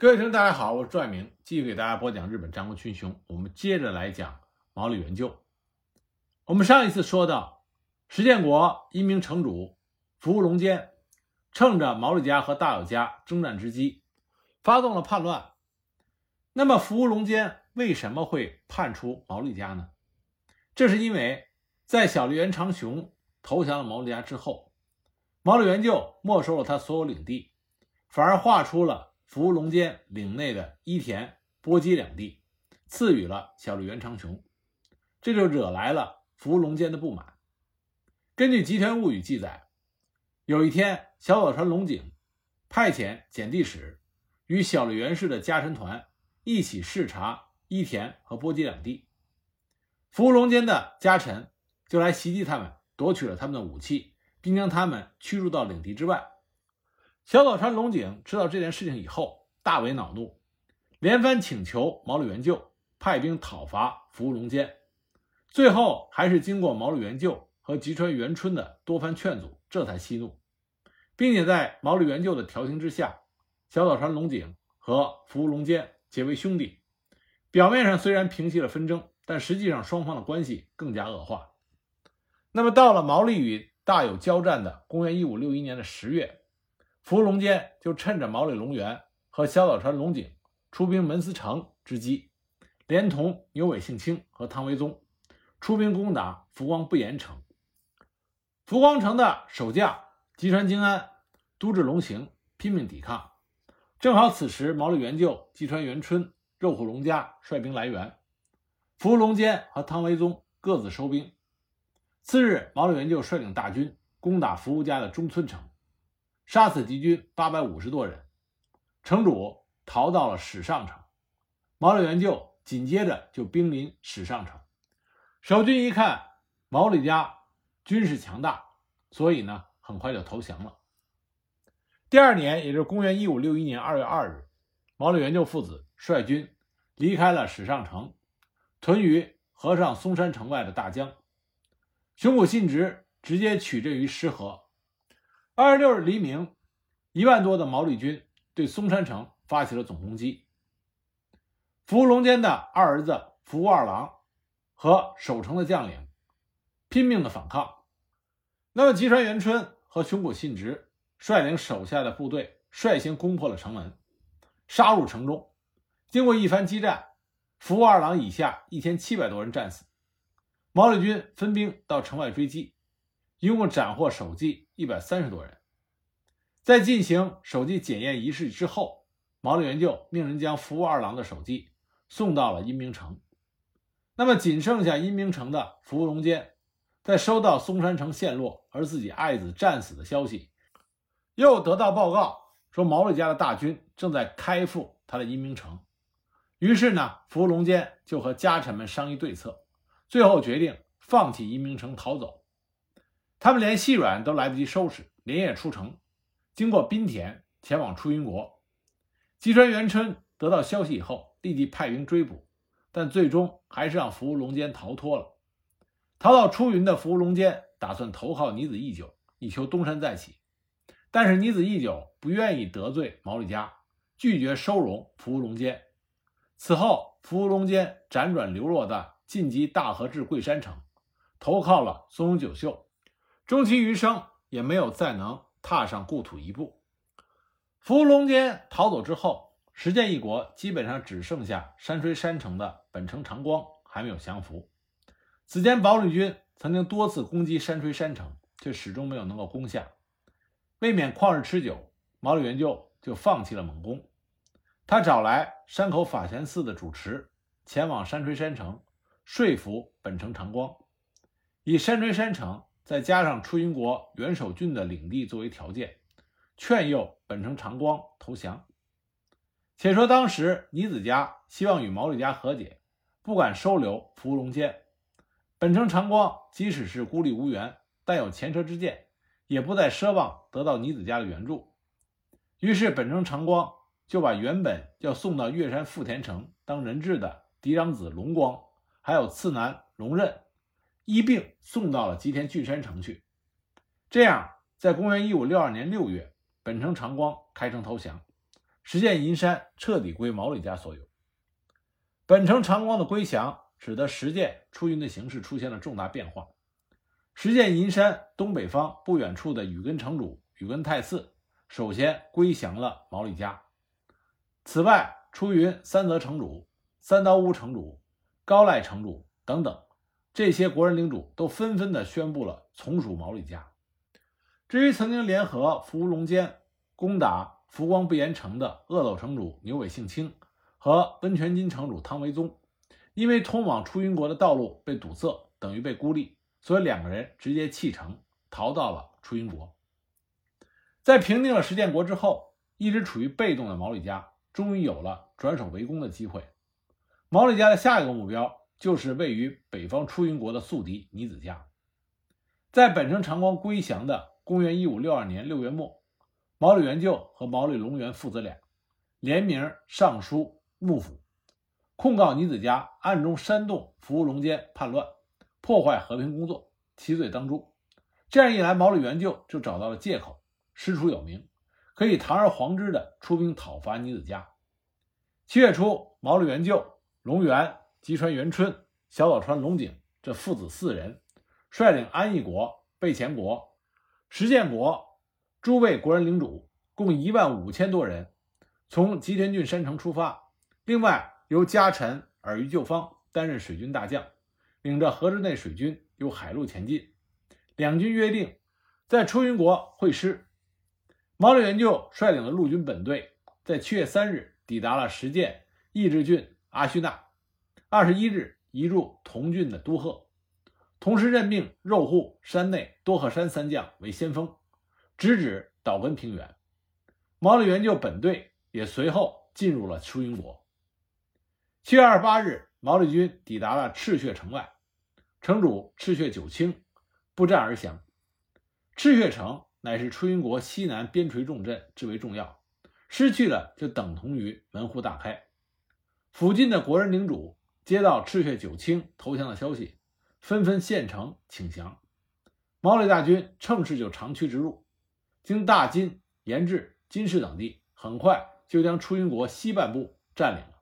各位听众大家好，我是朱爱明，继续给大家播讲日本战国群雄。我们接着来讲毛利元就。我们上一次说到石建国因明城主服务龙坚，趁着毛利家和大友家征战之机发动了叛乱。那么服务龙坚为什么会叛出毛利家呢？这是因为在小笠原长雄投降了毛利家之后，毛利元就没收了他所有领地，反而划出了服务龙坚领内的伊田、波姬两地，赐予了小笠原长雄，这就惹来了服务龙坚的不满。根据《集团物语》记载，有一天小早川龙井派遣检地使与小笠原氏的家臣团一起视察伊田和波姬两地，服务龙坚的家臣就来袭击他们，夺取了他们的武器，并将他们驱逐到领地之外。小早川龙井知道这件事情以后大为恼怒，连番请求毛利元就派兵讨伐服务龙坚，最后还是经过毛利元就和吉川元春的多番劝阻，这才息怒，并且在毛利元就的调停之下，小早川龙井和服务龙坚结为兄弟。表面上虽然平息了纷争，但实际上双方的关系更加恶化。那么到了毛利与大友交战的公元1561年的10月，服务龙坚就趁着毛利隆元和小早川龙井出兵门司城之机，连同牛尾幸清和汤维宗出兵攻打福光不言城。福光城的守将吉川经安、都制隆行拼命抵抗，正好此时毛利元就、吉川元春、肉户隆家率兵来援，服务龙坚和汤维宗各自收兵。次日毛利元就率领大军攻打服务家的中村城，杀死敌军850多人，城主逃到了矢上城，毛利元就紧接着就兵临矢上城。守军一看毛利家军事强大，所以呢很快就投降了。第二年，也就是公元1561年2月2日，毛利元就父子率军离开了矢上城，屯于和尚松山城外的大江，熊谷信直直接取阵于石河。26日黎明，1万多的毛利军对松山城发起了总攻击。服务龙坚的二儿子服务二郎和守城的将领拼命的反抗，那么吉川元春和熊谷信直率领手下的部队率先攻破了城门，杀入城中。经过一番激战，服务二郎以下1700多人战死，毛利军分兵到城外追击，一共斩获首级130多人。在进行首级检验仪式之后，毛利元就命人将服务二郎的首级送到了阴明城。那么仅剩下阴明城的服务龙坚，在收到松山城陷落而自己爱子战死的消息，又得到报告说毛利家的大军正在开赴他的阴明城。于是呢，服务龙坚就和家臣们商议对策，最后决定放弃阴明城逃走。他们连细软都来不及收拾，连夜出城，经过滨田前往出云国。吉川元春得到消息以后立即派兵追捕，但最终还是让服务龙坚逃脱了。逃到出云的服务龙坚打算投靠尼子义久，以求东山再起，但是尼子义久不愿意得罪毛利家，拒绝收容服务龙坚。此后服务龙坚辗转流落在近畿大和至桂山城，投靠了松永久秀，终其余生也没有再能踏上故土一步。服务龙坚逃走之后，石见一国基本上只剩下山水山城的本城长光还没有降服。此前保吕军曾经多次攻击山水山城，却始终没有能够攻下。为免旷日持久，毛利元就放弃了猛攻。他找来山口法贤寺的主持，前往山水山城说服本城长光，以山水山城再加上出云国元守郡的领地作为条件，劝诱本城长光投降。且说当时尼子家希望与毛利家和解，不敢收留服务龙坚，本城长光即使是孤立无援，但有前车之鉴，也不再奢望得到尼子家的援助。于是本城长光就把原本要送到越山富田城当人质的嫡长子龙光，还有次男龙任一并送到了吉田郡山城去。这样在公元1562年6月，本城长光开城投降，石见银山彻底归毛利家所有。本城长光的归降使得石见出云的形势出现了重大变化。石见银山东北方不远处的宇根城主宇根泰次首先归降了毛利家。此外，出云三泽城主、三刀屋城主、高濑城主等等，这些国人领主都纷纷地宣布了从属毛利家。至于曾经联合伏龙间攻打福光不言城的恶斗城主牛尾幸清和温泉津城主汤维宗，因为通往出云国的道路被堵塞，等于被孤立，所以两个人直接弃城逃到了出云国。在平定了石见国之后，一直处于被动的毛利家终于有了转守为攻的机会。毛利家的下一个目标就是位于北方出云国的宿敌尼子家。在本城长光归降的公元1562年6月末，毛利元就和毛利隆元父子俩联名上书幕府，控告尼子家暗中煽动伏龙间叛乱，破坏和平工作，其罪当诛。这样一来，毛利元就找到了借口，师出有名，可以堂而皇之的出兵讨伐尼子家。7月初，毛利元就、龙源、吉川元春、小早川龙井这父子四人率领安艺国、备前国、石见国诸位国人领主共15000多人从吉田郡山城出发，另外由家臣尔虞就方担任水军大将，领着河之内水军由海路前进。两军约定在出云国会师。毛利元就率领的陆军本队在7月3日抵达了石见伊之郡阿须那，21日移入同郡的都贺，同时任命肉户、山内、多贺山三将为先锋，直指岛根平原。毛利元就本队也随后进入了出云国。7月28日，毛利军抵达了赤穴城外，城主赤穴久清不战而降。赤穴城乃是出云国西南边陲重镇，至为重要，失去了就等同于门户大开。附近的国人领主接到赤穴久清投降的消息，纷纷献城请降。毛利大军乘势就长驱直入，经大津、延治、金市等地，很快就将出云国西半部占领了。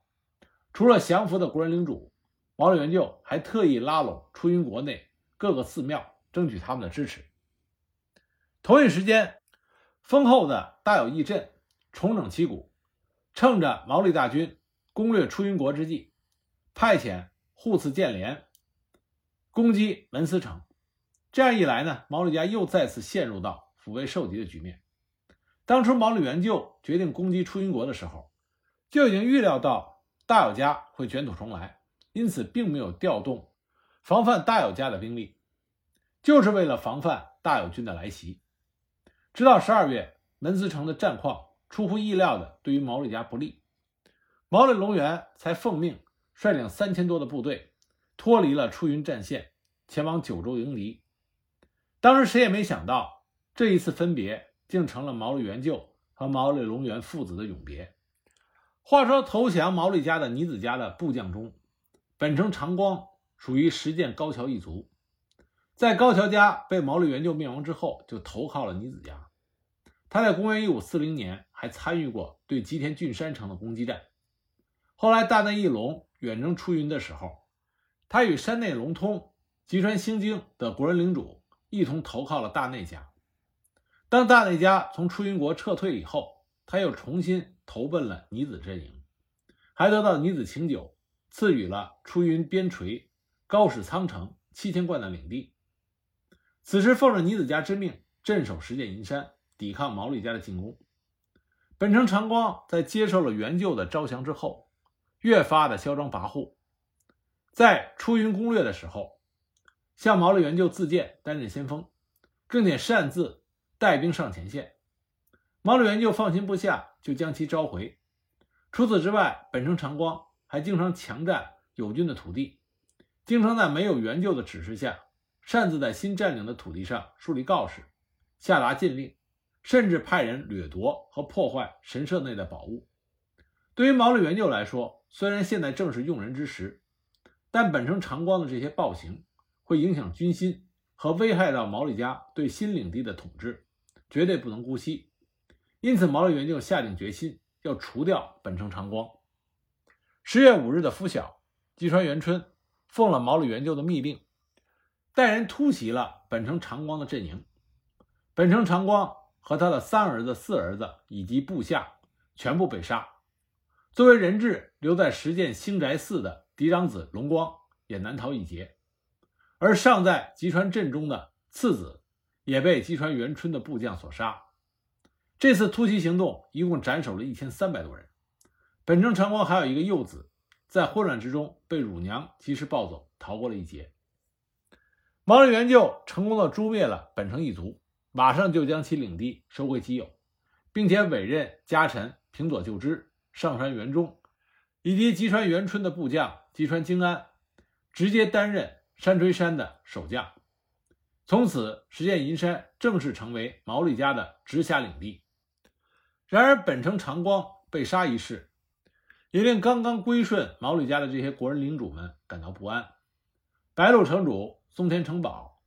除了降服的国人领主，毛利元就还特意拉拢出云国内各个寺庙，争取他们的支持。同一时间，丰后的大友义镇重整旗鼓，趁着毛利大军攻略出云国之际，派遣户次建联攻击文司城。这样一来呢，毛利家又再次陷入到腹背受敌的局面。当初毛利元就决定攻击出云国的时候，就已经预料到大友家会卷土重来，因此并没有调动防范大友家的兵力，就是为了防范大友军的来袭。直到12月，文司城的战况出乎意料的对于毛利家不利，毛利隆元才奉命率领3000多的部队脱离了出云战线，前往九州营离。当时谁也没想到，这一次分别竟成了毛利元就和毛利隆元父子的永别。话说投降毛利家的尼子家的部将中，本城长光属于石见高桥一族。在高桥家被毛利元就灭亡之后，就投靠了尼子家。他在公元1540年还参与过对吉田郡山城的攻击战。后来大内义隆远征出云的时候，他与山内隆通、吉川兴经等国人领主一同投靠了大内家。当大内家从出云国撤退以后，他又重新投奔了尼子阵营，还得到尼子晴久赐予了出云边陲高矢仓城7000贯的领地。此时奉着尼子家之命镇守石见银山，抵抗毛利家的进攻。本城长光在接受了元就的招降之后，越发的嚣张跋扈。在出云攻略的时候，向毛利元就自荐担任先锋，并且擅自带兵上前线。毛利元就放心不下，就将其召回。除此之外，本城长光还经常强占友军的土地，经常在没有元就的指示下，擅自在新占领的土地上树立告示，下达禁令，甚至派人掠夺和破坏神社内的宝物。对于毛利元就来说，虽然现在正是用人之时，但本城长光的这些暴行会影响军心和危害到毛利家对新领地的统治，绝对不能姑息。因此毛利元就下定决心要除掉本城长光。10月5日的拂晓，吉川元春奉了毛利元就的密令，带人突袭了本城长光的阵营。本城长光和他的三儿子、四儿子以及部下全部被杀。作为人质留在石见兴宅寺的嫡长子龙光也难逃一劫，而尚在吉川阵中的次子也被吉川元春的部将所杀。这次突袭行动一共斩首了1300多人。本城长光还有一个幼子在混乱之中被乳娘及时抱走，逃过了一劫。毛利元就成功的诛灭了本城一族，马上就将其领地收回其有，并且委任家臣平左旧之、上杉元忠以及吉川元春的部将吉川经安直接担任山吹山的守将。从此石见银山正式成为毛利家的直辖领地。然而本城长光被杀一事也令刚刚归顺毛利家的这些国人领主们感到不安。白鹿城主松田成保、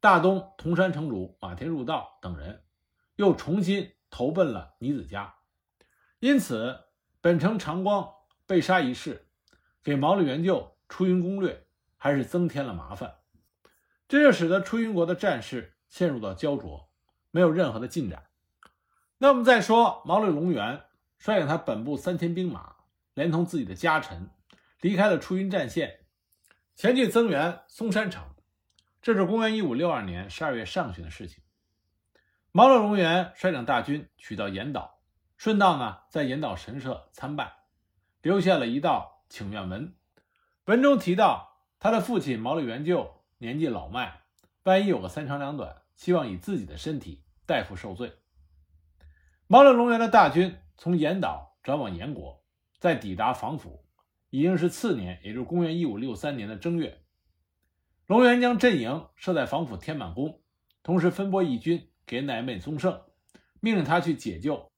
大东铜山城主马田入道等人又重新投奔了尼子家。因此本城长光被杀一事给毛利元就出云攻略还是增添了麻烦，这就使得出云国的战事陷入到焦灼，没有任何的进展。那么再说毛利隆元率领他本部3000兵马连同自己的家臣离开了出云战线，前去增援松山城。这是公元1562年12月上旬的事情。毛利隆元率领大军取到岩岛，顺道呢在岩岛神社参拜，留下了一道请愿文。文中提到他的父亲毛利元就年纪老迈，万一有个三长两短，希望以自己的身体代父受罪。毛利隆元的大军从岩岛转往岩国，再抵达防府，已经是次年，也就是公元1563年的正月。隆元将阵营设在防府天满宫，同时分拨义军给乃美宗盛，命令他去解救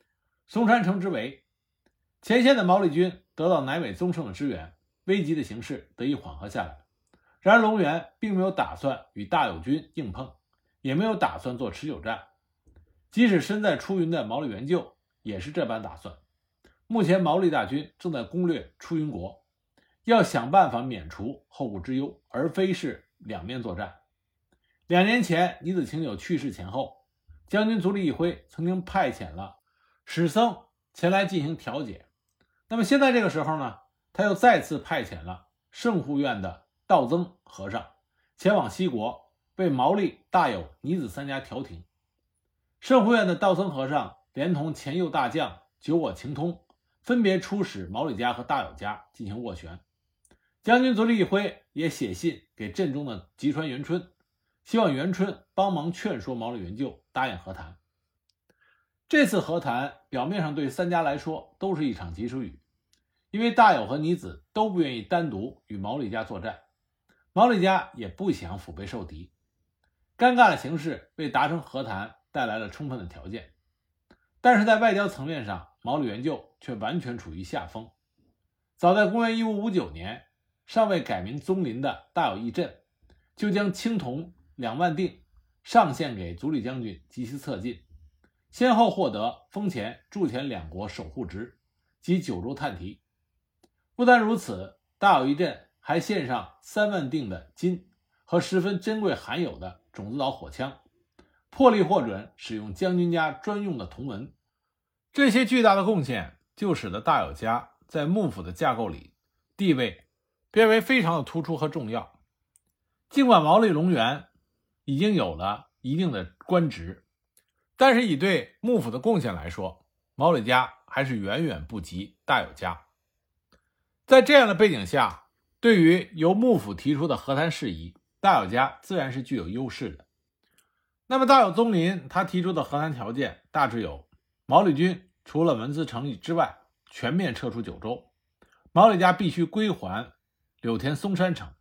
松山城之围。前线的毛利军得到乃美宗盛的支援，危急的形势得以缓和下来。然而隆元并没有打算与大友军硬碰，也没有打算做持久战，即使身在出云的毛利元就也是这般打算。目前毛利大军正在攻略出云国，要想办法免除后顾之忧，而非是两面作战。2年前尼子晴久去世前后，将军足利义辉曾经派遣了史僧前来进行调解，那么现在这个时候呢，他又再次派遣了圣护院的道增和尚前往西国为毛利、大友、尼子三家调停。圣护院的道增和尚连同前右大将久我晴通分别出使毛利家和大友家进行斡旋。将军足利义辉也写信给阵中的吉川元春，希望元春帮忙劝说毛利元就答应和谈。这次和谈表面上对三家来说都是一场及时雨，因为大友和尼子都不愿意单独与毛利家作战，毛利家也不想腹背受敌。尴尬的形势为达成和谈带来了充分的条件，但是在外交层面上毛利元就却完全处于下风。早在公元1559年，尚未改名宗麟的大友义镇就将青铜2万锭上献给足利将军及其侧近，先后获得丰前、筑前两国守护职及9州探题。不单如此，大友义镇还献上3万锭的金和十分珍贵含有的种子岛火枪，破例获准使用将军家专用的铜文。这些巨大的贡献就使得大友家在幕府的架构里地位变为非常的突出和重要。尽管毛利隆元已经有了一定的官职，但是以对幕府的贡献来说，毛利家还是远远不及大友家。在这样的背景下，对于由幕府提出的和谈事宜，大友家自然是具有优势的。那么大友宗麟他提出的和谈条件大致有：毛利军除了文资城之外全面撤出9州，毛利家必须归还柳田松山城，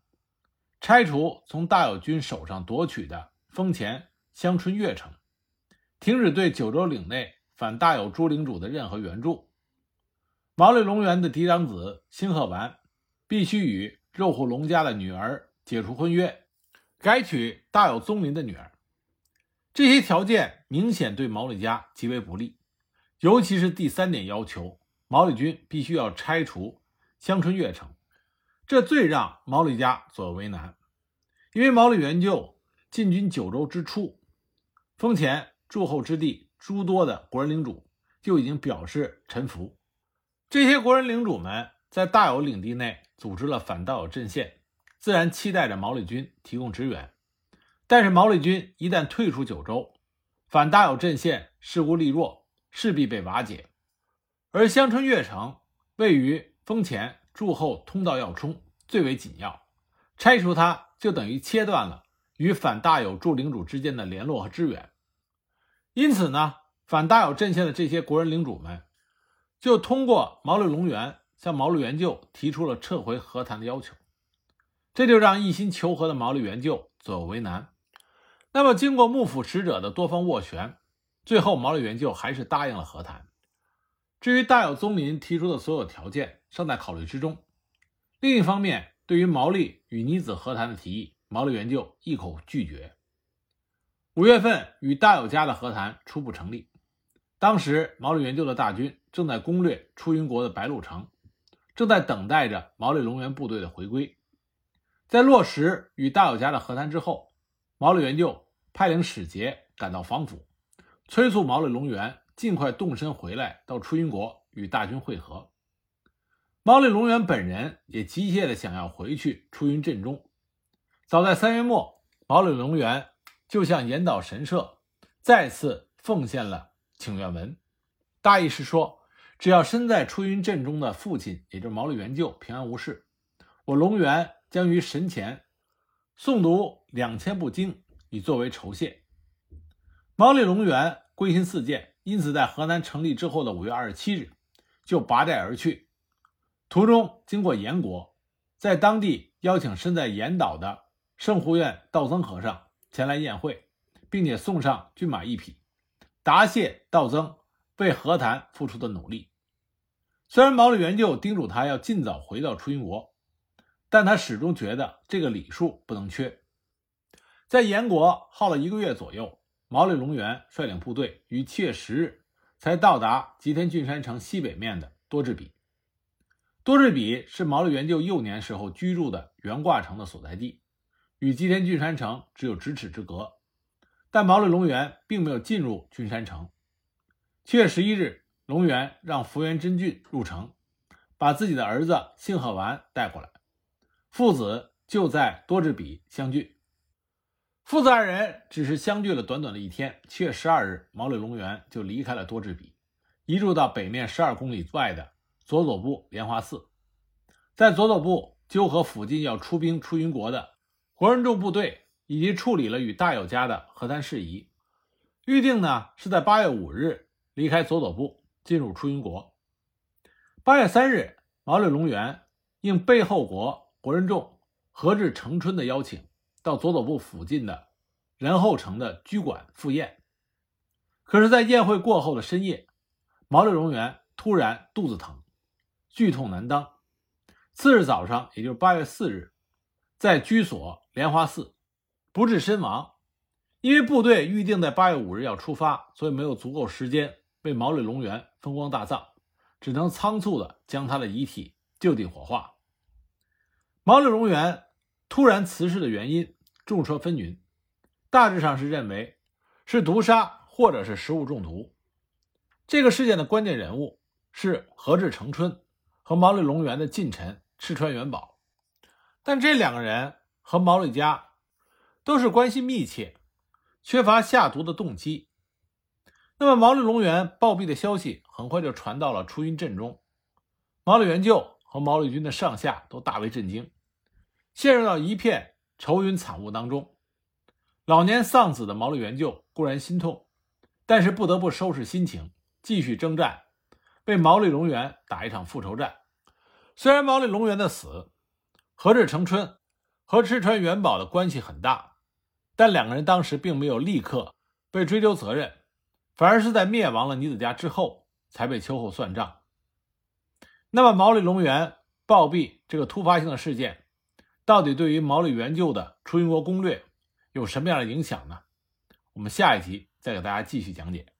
拆除从大友军手上夺取的丰前、香春越城，停止对9州领内反大友诸领主的任何援助。毛利隆元的嫡长子新贺丸必须与肉户隆家的女儿解除婚约，改娶大友宗麟的女儿。这些条件明显对毛利家极为不利，尤其是第3点要求毛利军必须要拆除香春越城，这最让毛利家所为难。因为毛利元就进军九州之初，丰前、筑后之地诸多的国人领主就已经表示臣服。这些国人领主们在大友领地内组织了反大友阵线，自然期待着毛利军提供支援。但是毛利军一旦退出九州，反大友阵线势孤力弱，势必被瓦解。而香春越城位于丰前、筑后通道要冲，最为紧要，拆除它就等于切断了与反大友驻领主之间的联络和支援。因此呢，反大友阵线的这些国人领主们就通过毛利隆元向毛利元就提出了撤回和谈的要求，这就让一心求和的毛利元就左右为难。那么经过幕府使者的多方斡旋，最后毛利元就还是答应了和谈。至于大友宗麟提出的所有条件尚在考虑之中。另一方面，对于毛利与尼子和谈的提议，毛利元就一口拒绝。5月份与大友家的和谈初步成立，当时毛利元就的大军正在攻略出云国的白鹿城，正在等待着毛利隆元部队的回归。在落实与大友家的和谈之后，毛利元就派领使节赶到防府，催促毛利隆元尽快动身回来到出云国与大军会合。毛利隆元本人也急切地想要回去出云阵中。早在3月末，毛利隆元就向岩岛神社再次奉献了请愿文，大意是说，只要身在出云阵中的父亲，也就是毛利元就平安无事，我隆元将于神前诵读2000部经，以作为酬谢。毛利隆元归心似箭，因此在河南成立之后的5月27日就拔寨而去，途中经过岩国，在当地邀请身在岩岛的圣护院道增和尚前来宴会，并且送上骏马1匹，答谢道增为和谈付出的努力。虽然毛利元就叮嘱他要尽早回到出云国，但他始终觉得这个礼数不能缺。在岩国耗了1个月左右，毛利隆元率领部队于7月10日才到达吉田郡山城西北面的多治比。多治比是毛利元就幼年时候居住的原挂城的所在地，与吉田郡山城只有咫尺之隔，但毛利隆元并没有进入郡山城。7月11日，隆元让福原真俊入城，把自己的儿子信贺丸带过来，父子就在多治比相聚。父子二人只是相聚了短短的一天。7月12日，毛利隆元就离开了多治比，移住到北面12公里外的佐佐部莲华寺。在佐佐部纠合附近要出兵出云国的国人众部队，以及处理了与大友家的和谈事宜，预定呢是在8月5日离开佐佐部进入出云国。8月3日，毛利隆元应背后国国人众和志成春的邀请，到佐佐部附近的仁后城的居馆赴宴。可是在宴会过后的深夜，毛利隆元突然肚子疼，剧痛难当。次日早上，也就是8月4日，在居所莲华寺不治身亡。因为部队预定在8月5日要出发，所以没有足够时间为毛利隆元风光大葬，只能仓促地将他的遗体就地火化。毛利隆元突然辞世的原因众说纷纭，大致上是认为是毒杀或者是食物中毒。这个事件的关键人物是和志成春和毛利隆元的近臣赤川元宝，但这两个人和毛利家都是关系密切，缺乏下毒的动机。那么毛利隆元暴毙的消息很快就传到了出云阵中，毛利元就和毛利军的上下都大为震惊，陷入到一片愁云惨雾当中。老年丧子的毛利元就固然心痛，但是不得不收拾心情，继续征战，为毛利隆元打一场复仇战。虽然毛利隆元的死和志成春和赤川元宝的关系很大，但两个人当时并没有立刻被追究责任，反而是在灭亡了尼子家之后才被秋后算账。那么毛利隆元暴毙这个突发性的事件到底对于毛利元就的出云国攻略有什么样的影响呢？我们下一集再给大家继续讲解。